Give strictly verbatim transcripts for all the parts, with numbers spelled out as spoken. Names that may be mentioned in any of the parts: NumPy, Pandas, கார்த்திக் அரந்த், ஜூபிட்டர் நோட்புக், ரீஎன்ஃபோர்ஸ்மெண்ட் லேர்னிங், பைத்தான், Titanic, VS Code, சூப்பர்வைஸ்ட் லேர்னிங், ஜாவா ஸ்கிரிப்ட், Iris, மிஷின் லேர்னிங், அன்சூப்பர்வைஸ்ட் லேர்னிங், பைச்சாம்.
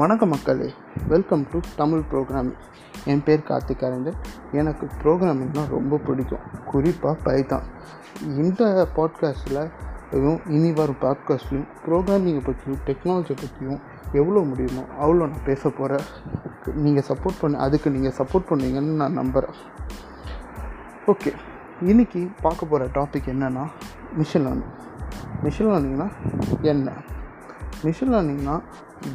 வணக்கம் மக்களே, welcome to Tamil programming. என் பேர் கார்த்திக் அரந்த். எனக்கு ப்ரோக்ராமிங்னால் ரொம்ப பிடிக்கும், குறிப்பாக பைத்தான். இந்த பாட்காஸ்ட்டில் இனி வரும் பாட்காஸ்ட்லையும் ப்ரோக்ராமிங்கை பற்றியும் டெக்னாலஜியை பற்றியும் எவ்வளோ முடியுமோ அவ்வளோ நான் பேச போகிறேன். நீங்கள் சப்போர்ட் பண்ண அதுக்கு நீங்கள் சப்போர்ட் பண்ணீங்கன்னு நான் நம்புகிறேன். ஓகே, இன்றைக்கி பார்க்க போகிற டாபிக் என்னென்னா மிஷின் லேர்னிங். மிஷின் லேர்னிங்னா என்ன? மிஷின் லேர்னிங்னால்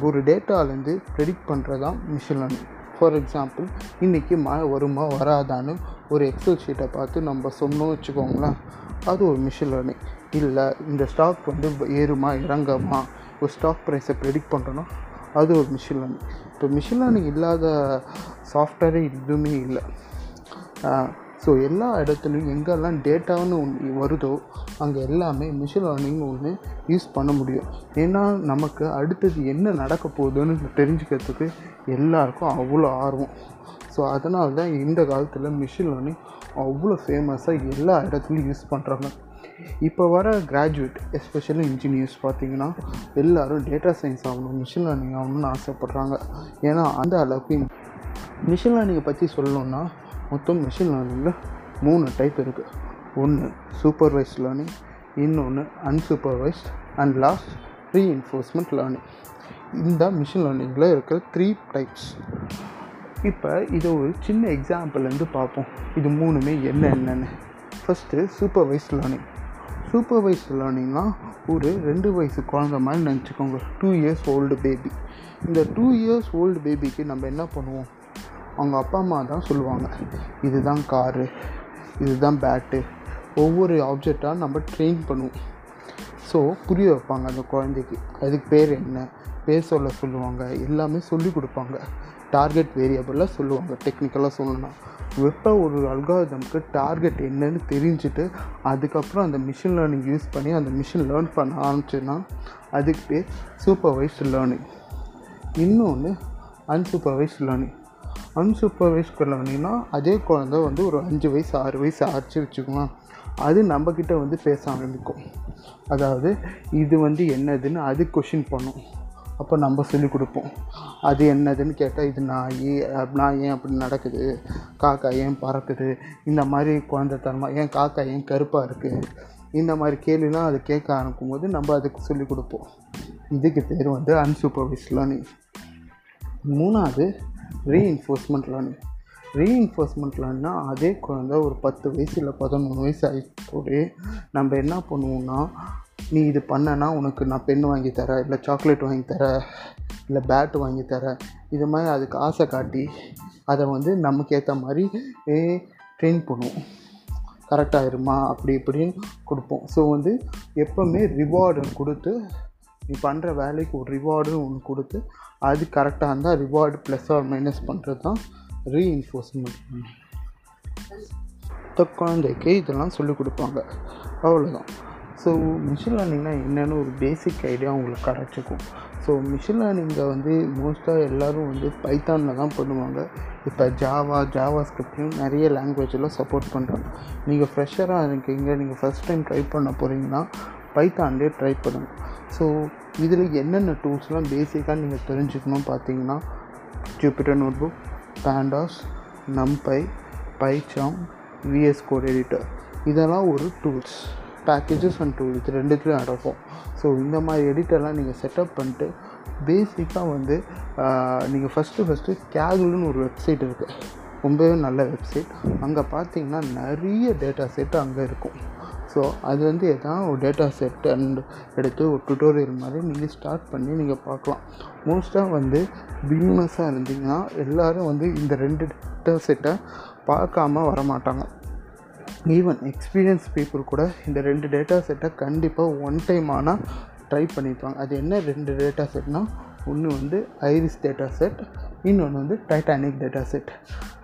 ஒரு டேட்டாலேருந்து ப்ரெடிக்ட் பண்ணுறது தான் மிஷின் லேர்னிங். ஃபார் எக்ஸாம்பிள், இன்றைக்கி மழை வருமா வராதான்னு ஒரு எக்ஸல் ஷீட்டை பார்த்து நம்ம சொன்னோம் வச்சுக்கோங்களேன், அது ஒரு மிஷின் லேர்னிங். இல்லை இந்த ஸ்டாக் வந்து ஏறுமா இறங்கமா ஒரு ஸ்டாக் ப்ரைஸை ப்ரெடிக்ட் பண்ணுறோன்னா அது ஒரு மிஷின் லேர்னிங். இப்போ மிஷின் லேர்னிங் இல்லாத சாஃப்ட்வேரே எதுவுமே இல்லை. ஸோ எல்லா இடத்துலையும் எங்கெல்லாம் டேட்டான்னு ஒன்று வருதோ அங்கே எல்லாமே மிஷின் லேர்னிங் ஒன்று யூஸ் பண்ண முடியும். ஏன்னா நமக்கு அடுத்தது என்ன நடக்க போகுதுன்னு தெரிஞ்சுக்கிறதுக்கு எல்லாருக்கும் அவ்வளோ ஆர்வம். ஸோ அதனால தான் இந்த காலத்தில் மிஷின் லேர்னிங் அவ்வளோ ஃபேமஸாக எல்லா இடத்துலையும் யூஸ் பண்ணுறாங்க. இப்போ வர கிராஜுவேட் எஸ்பெஷலி இன்ஜினியர்ஸ் பார்த்திங்கன்னா எல்லோரும் டேட்டா சயின்ஸ் ஆகணும், மிஷின் லேர்னிங் ஆகணும்னு ஆசைப்பட்றாங்க. ஏன்னா அந்த அளவுக்கு மிஷின் லேர்னிங்கை பற்றி சொல்லணுன்னா மொத்தம் மிஷின் லேர்னிங்கில் மூணு டைப் இருக்குது. ஒன்று சூப்பர்வைஸ்ட் லேர்னிங், இன்னொன்று unsupervised, and last ரீஎன்ஃபோர்ஸ்மெண்ட் லேர்னிங். இந்த மிஷின் லேர்னிங்கில் இருக்கிற த்ரீ டைப்ஸ். இப்போ இதை ஒரு சின்ன எக்ஸாம்பிள்லேருந்து பார்ப்போம், இது மூணுமே என்ன என்னென்னு. First சூப்பர்வைஸ்ட் லேர்னிங். சூப்பர்வைஸ்ட் லேர்னிங்னால் ஒரு ரெண்டு வயசு குழந்த மாதிரி நினச்சிக்கோங்க, டூ இயர்ஸ் ஓல்டு பேபி. இந்த டூ இயர்ஸ் ஓல்டு பேபிக்கு நம்ம என்ன பண்ணுவோம்? அவங்க அப்பா அம்மா தான் சொல்லுவாங்க, இது தான் காரு, இது தான் பேட்டு, ஒவ்வொரு ஆப்ஜெக்டாக நம்ம ட்ரெயின் பண்ணுவோம். ஸோ புரிய வைப்பாங்க அந்த குழந்தைக்கு, அதுக்கு பேர் என்ன, பேர் சொல்ல சொல்லுவாங்க, எல்லாமே சொல்லி கொடுப்பாங்க. டார்கெட் வேரியபிளாக சொல்லுவாங்க. டெக்னிக்கலாக சொல்லணும்னா எப்போ ஒரு அல்காரிதம்க்கு டார்கெட் என்னன்னு தெரிஞ்சுட்டு அதுக்கப்புறம் அந்த மிஷின் லேர்னிங் யூஸ் பண்ணி அந்த மிஷின் லேர்ன் பண்ண ஆரம்பிச்சுன்னா அதுக்கு பேர் சூப்பர்வைஸ்ட் லேர்னிங். இன்னொன்று அன்சூப்பர்வைஸ்ட் லேர்னிங். அன்சூப்பர்வைஸ்ட் லேர்னிங்னா அதே குழந்தை வந்து ஒரு அஞ்சு வயசு ஆறு வயசு ஆச்சு வச்சுக்கலாம், அது நம்மக்கிட்ட வந்து பேச ஆரம்பிக்கும். அதாவது இது வந்து என்னதுன்னு அது கொஷின் பண்ணும். அப்போ நம்ம சொல்லிக் கொடுப்போம், அது என்னதுன்னு கேட்டால் இது நான் ஏ நான் ஏன் அப்படி நடக்குது, காக்கா ஏன் பறக்குது, இந்த மாதிரி குழந்தைத்தனமாக ஏன் காக்கா ஏன் கருப்பாக இருக்குது, இந்த மாதிரி கேள்விலாம் அது கேட்க ஆரம்பிக்கும் போது நம்ம அதுக்கு சொல்லிக் கொடுப்போம். இதுக்கு பேர் வந்து அன்சூப்பர்வைஸ்ட் லேர்னிங். மூணாவது ரீஎன்ஃபோர்ஸ்மெண்ட் லேர்னிங். ரீஎன்ஃபோர்ஸ்மெண்ட் லேர்னிங்னா அதே குழந்தை ஒரு பத்து வயசு இல்லை பதினொன்று வயசு ஆகிட்டு நம்ம என்ன பண்ணுவோம்னா, நீ இது பண்ணனா உனக்கு நான் பென் வாங்கி தரேன், இல்லை சாக்லேட் வாங்கி தரேன், இல்லை பேட் வாங்கி தரேன், இது மாதிரி அதுக்கு ஆசை காட்டி அதை வந்து நமக்கு ஏற்ற மாதிரி ட்ரெயின் பண்ணுவோம். கரெக்டாக இருமா அப்படி இப்படின்னு கொடுப்போம். ஸோ வந்து எப்போவுமே ரிவார்டு கொடுத்து, நீ பண்ணுற வேலைக்கு ஒரு ரிவார்டுன்னு ஒன்று கொடுத்து அது கரெக்டாக இருந்தால் ரிவார்டு ப்ளஸ் ஆர் மைனஸ் பண்ணுறது தான் ரீஎன்ஃபோர்ஸ்மெண்ட். மற்ற குழந்தைக்கு இதெல்லாம் சொல்லிக் கொடுப்பாங்க, அவ்வளோதான். ஸோ மிஷின் லேர்னிங்னா என்னென்னு ஒரு பேசிக் ஐடியா அவங்களுக்கு கிடச்சிக்கும். ஸோ மிஷின் லேர்னிங்கை வந்து மோஸ்ட்டாக எல்லோரும் வந்து பைத்தானில் தான் பண்ணுவாங்க. இப்போ ஜாவா ஜாவா ஸ்கிரிப்டையும் நிறைய லாங்குவேஜெல்லாம் சப்போர்ட் பண்ணுறாங்க. நீங்கள் ஃப்ரெஷராக இருக்கீங்க, நீங்கள் ஃபஸ்ட் டைம் ட்ரை பண்ண போகிறீங்கன்னா பைத்தான்லேயே ட்ரை பண்ணுங்கள். ஸோ இதில் என்னென்ன டூல்ஸ்லாம் பேசிக்காக நீங்கள் தெரிஞ்சுக்கணும்னு பார்த்தீங்கன்னா ஜூபிட்டர் நோட்புக், pandas, NumPy, பைச்சாம், V S code editor, இதெல்லாம் ஒரு டூல்ஸ் பேக்கேஜஸ் அண்ட் டூல். இது ரெண்டுத்துலேயும் அடக்கும். ஸோ இந்த மாதிரி எடிட்டர்லாம் நீங்கள் செட்டப் பண்ணிட்டு பேசிக்காக வந்து நீங்கள் ஃபஸ்ட்டு ஃபஸ்ட்டு கேகுல்னு ஒரு வெப்சைட் இருக்குது, ரொம்பவே நல்ல வெப்சைட். அங்கே பார்த்தீங்கன்னா நிறைய டேட்டா செட்டு அங்கே இருக்கும். ஸோ அது வந்து எதாவது ஒரு டேட்டா செட் அண்ட் எடுத்து ஒரு டுட்டோரியல் மாதிரி நீங்கள் ஸ்டார்ட் பண்ணி நீங்கள் பார்க்கலாம். மோஸ்ட்டாக வந்து பிகினர்ஸாக இருந்தீங்கன்னா எல்லோரும் வந்து இந்த ரெண்டு டேட்டா செட்டை பார்க்காம வரமாட்டாங்க. ஈவன் எக்ஸ்பீரியன்ஸ் பீப்புள் கூட இந்த ரெண்டு டேட்டா செட்டை கண்டிப்பாக ஒன் டைம் ஆனால் ட்ரை பண்ணிப்பாங்க. அது என்ன ரெண்டு டேட்டா செட்னால், ஒன்று வந்து ஐரிஸ் டேட்டா செட், இன்னொன்று வந்து Titanic data set.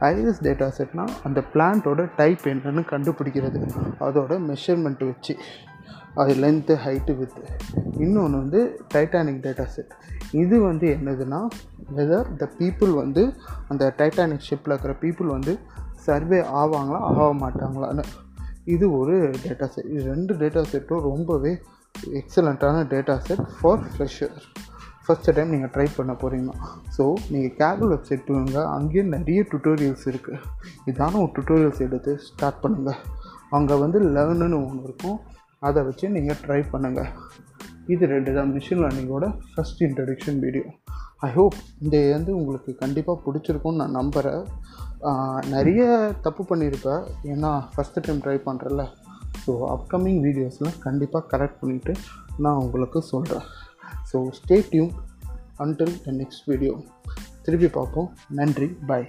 Iris data செட்னால் அந்த பிளான்ட்டோட டைப் என்னன்னு கண்டுபிடிக்கிறது, அதோட மெஷர்மெண்ட் வச்சு, அது லென்த்து ஹைட்டு வித்து. இன்னொன்று வந்து டைட்டானிக் டேட்டா செட், இது வந்து என்னதுன்னா வெதர் த பீப்புள் வந்து அந்த டைட்டானிக் ஷிப்பில் இருக்கிற பீப்புள் வந்து சர்வே ஆவாங்களா ஆக மாட்டாங்களான்னு, இது ஒரு டேட்டா செட். இது ரெண்டு டேட்டா செட்டும் ரொம்பவே எக்ஸலண்ட்டான data set for fresher. First time நீங்கள் ட்ரை பண்ண போகிறீங்கன்னா. ஸோ நீங்கள் கேபிள் வெப்சைட் போங்க, அங்கேயே நிறைய டுட்டோரியல்ஸ் இருக்குது. இதான ஒரு டுட்டோரியல்ஸ் எடுத்து ஸ்டார்ட் பண்ணுங்கள். அங்கே வந்து லேர்னுன்னு ஒன்று இருக்கும், அதை வச்சு நீங்கள் ட்ரை பண்ணுங்கள். இது ரெண்டு தான் மிஷின் லேர்னிங்கோட first introduction video. I hope இந்த வந்து உங்களுக்கு கண்டிப்பாக பிடிச்சிருக்கும்னு நான் நம்புகிறேன். நிறைய தப்பு பண்ணியிருப்பேன், ஏன்னா ஃபஸ்ட்டு டைம் ட்ரை பண்ணுறல. ஸோ அப்கமிங் வீடியோஸ்லாம் கண்டிப்பாக கரெக்ட் பண்ணிவிட்டு நான் உங்களுக்கு சொல்கிறேன். So stay tune until the next video. திருப்பி பார்ப்போம். நன்றி, பாய்.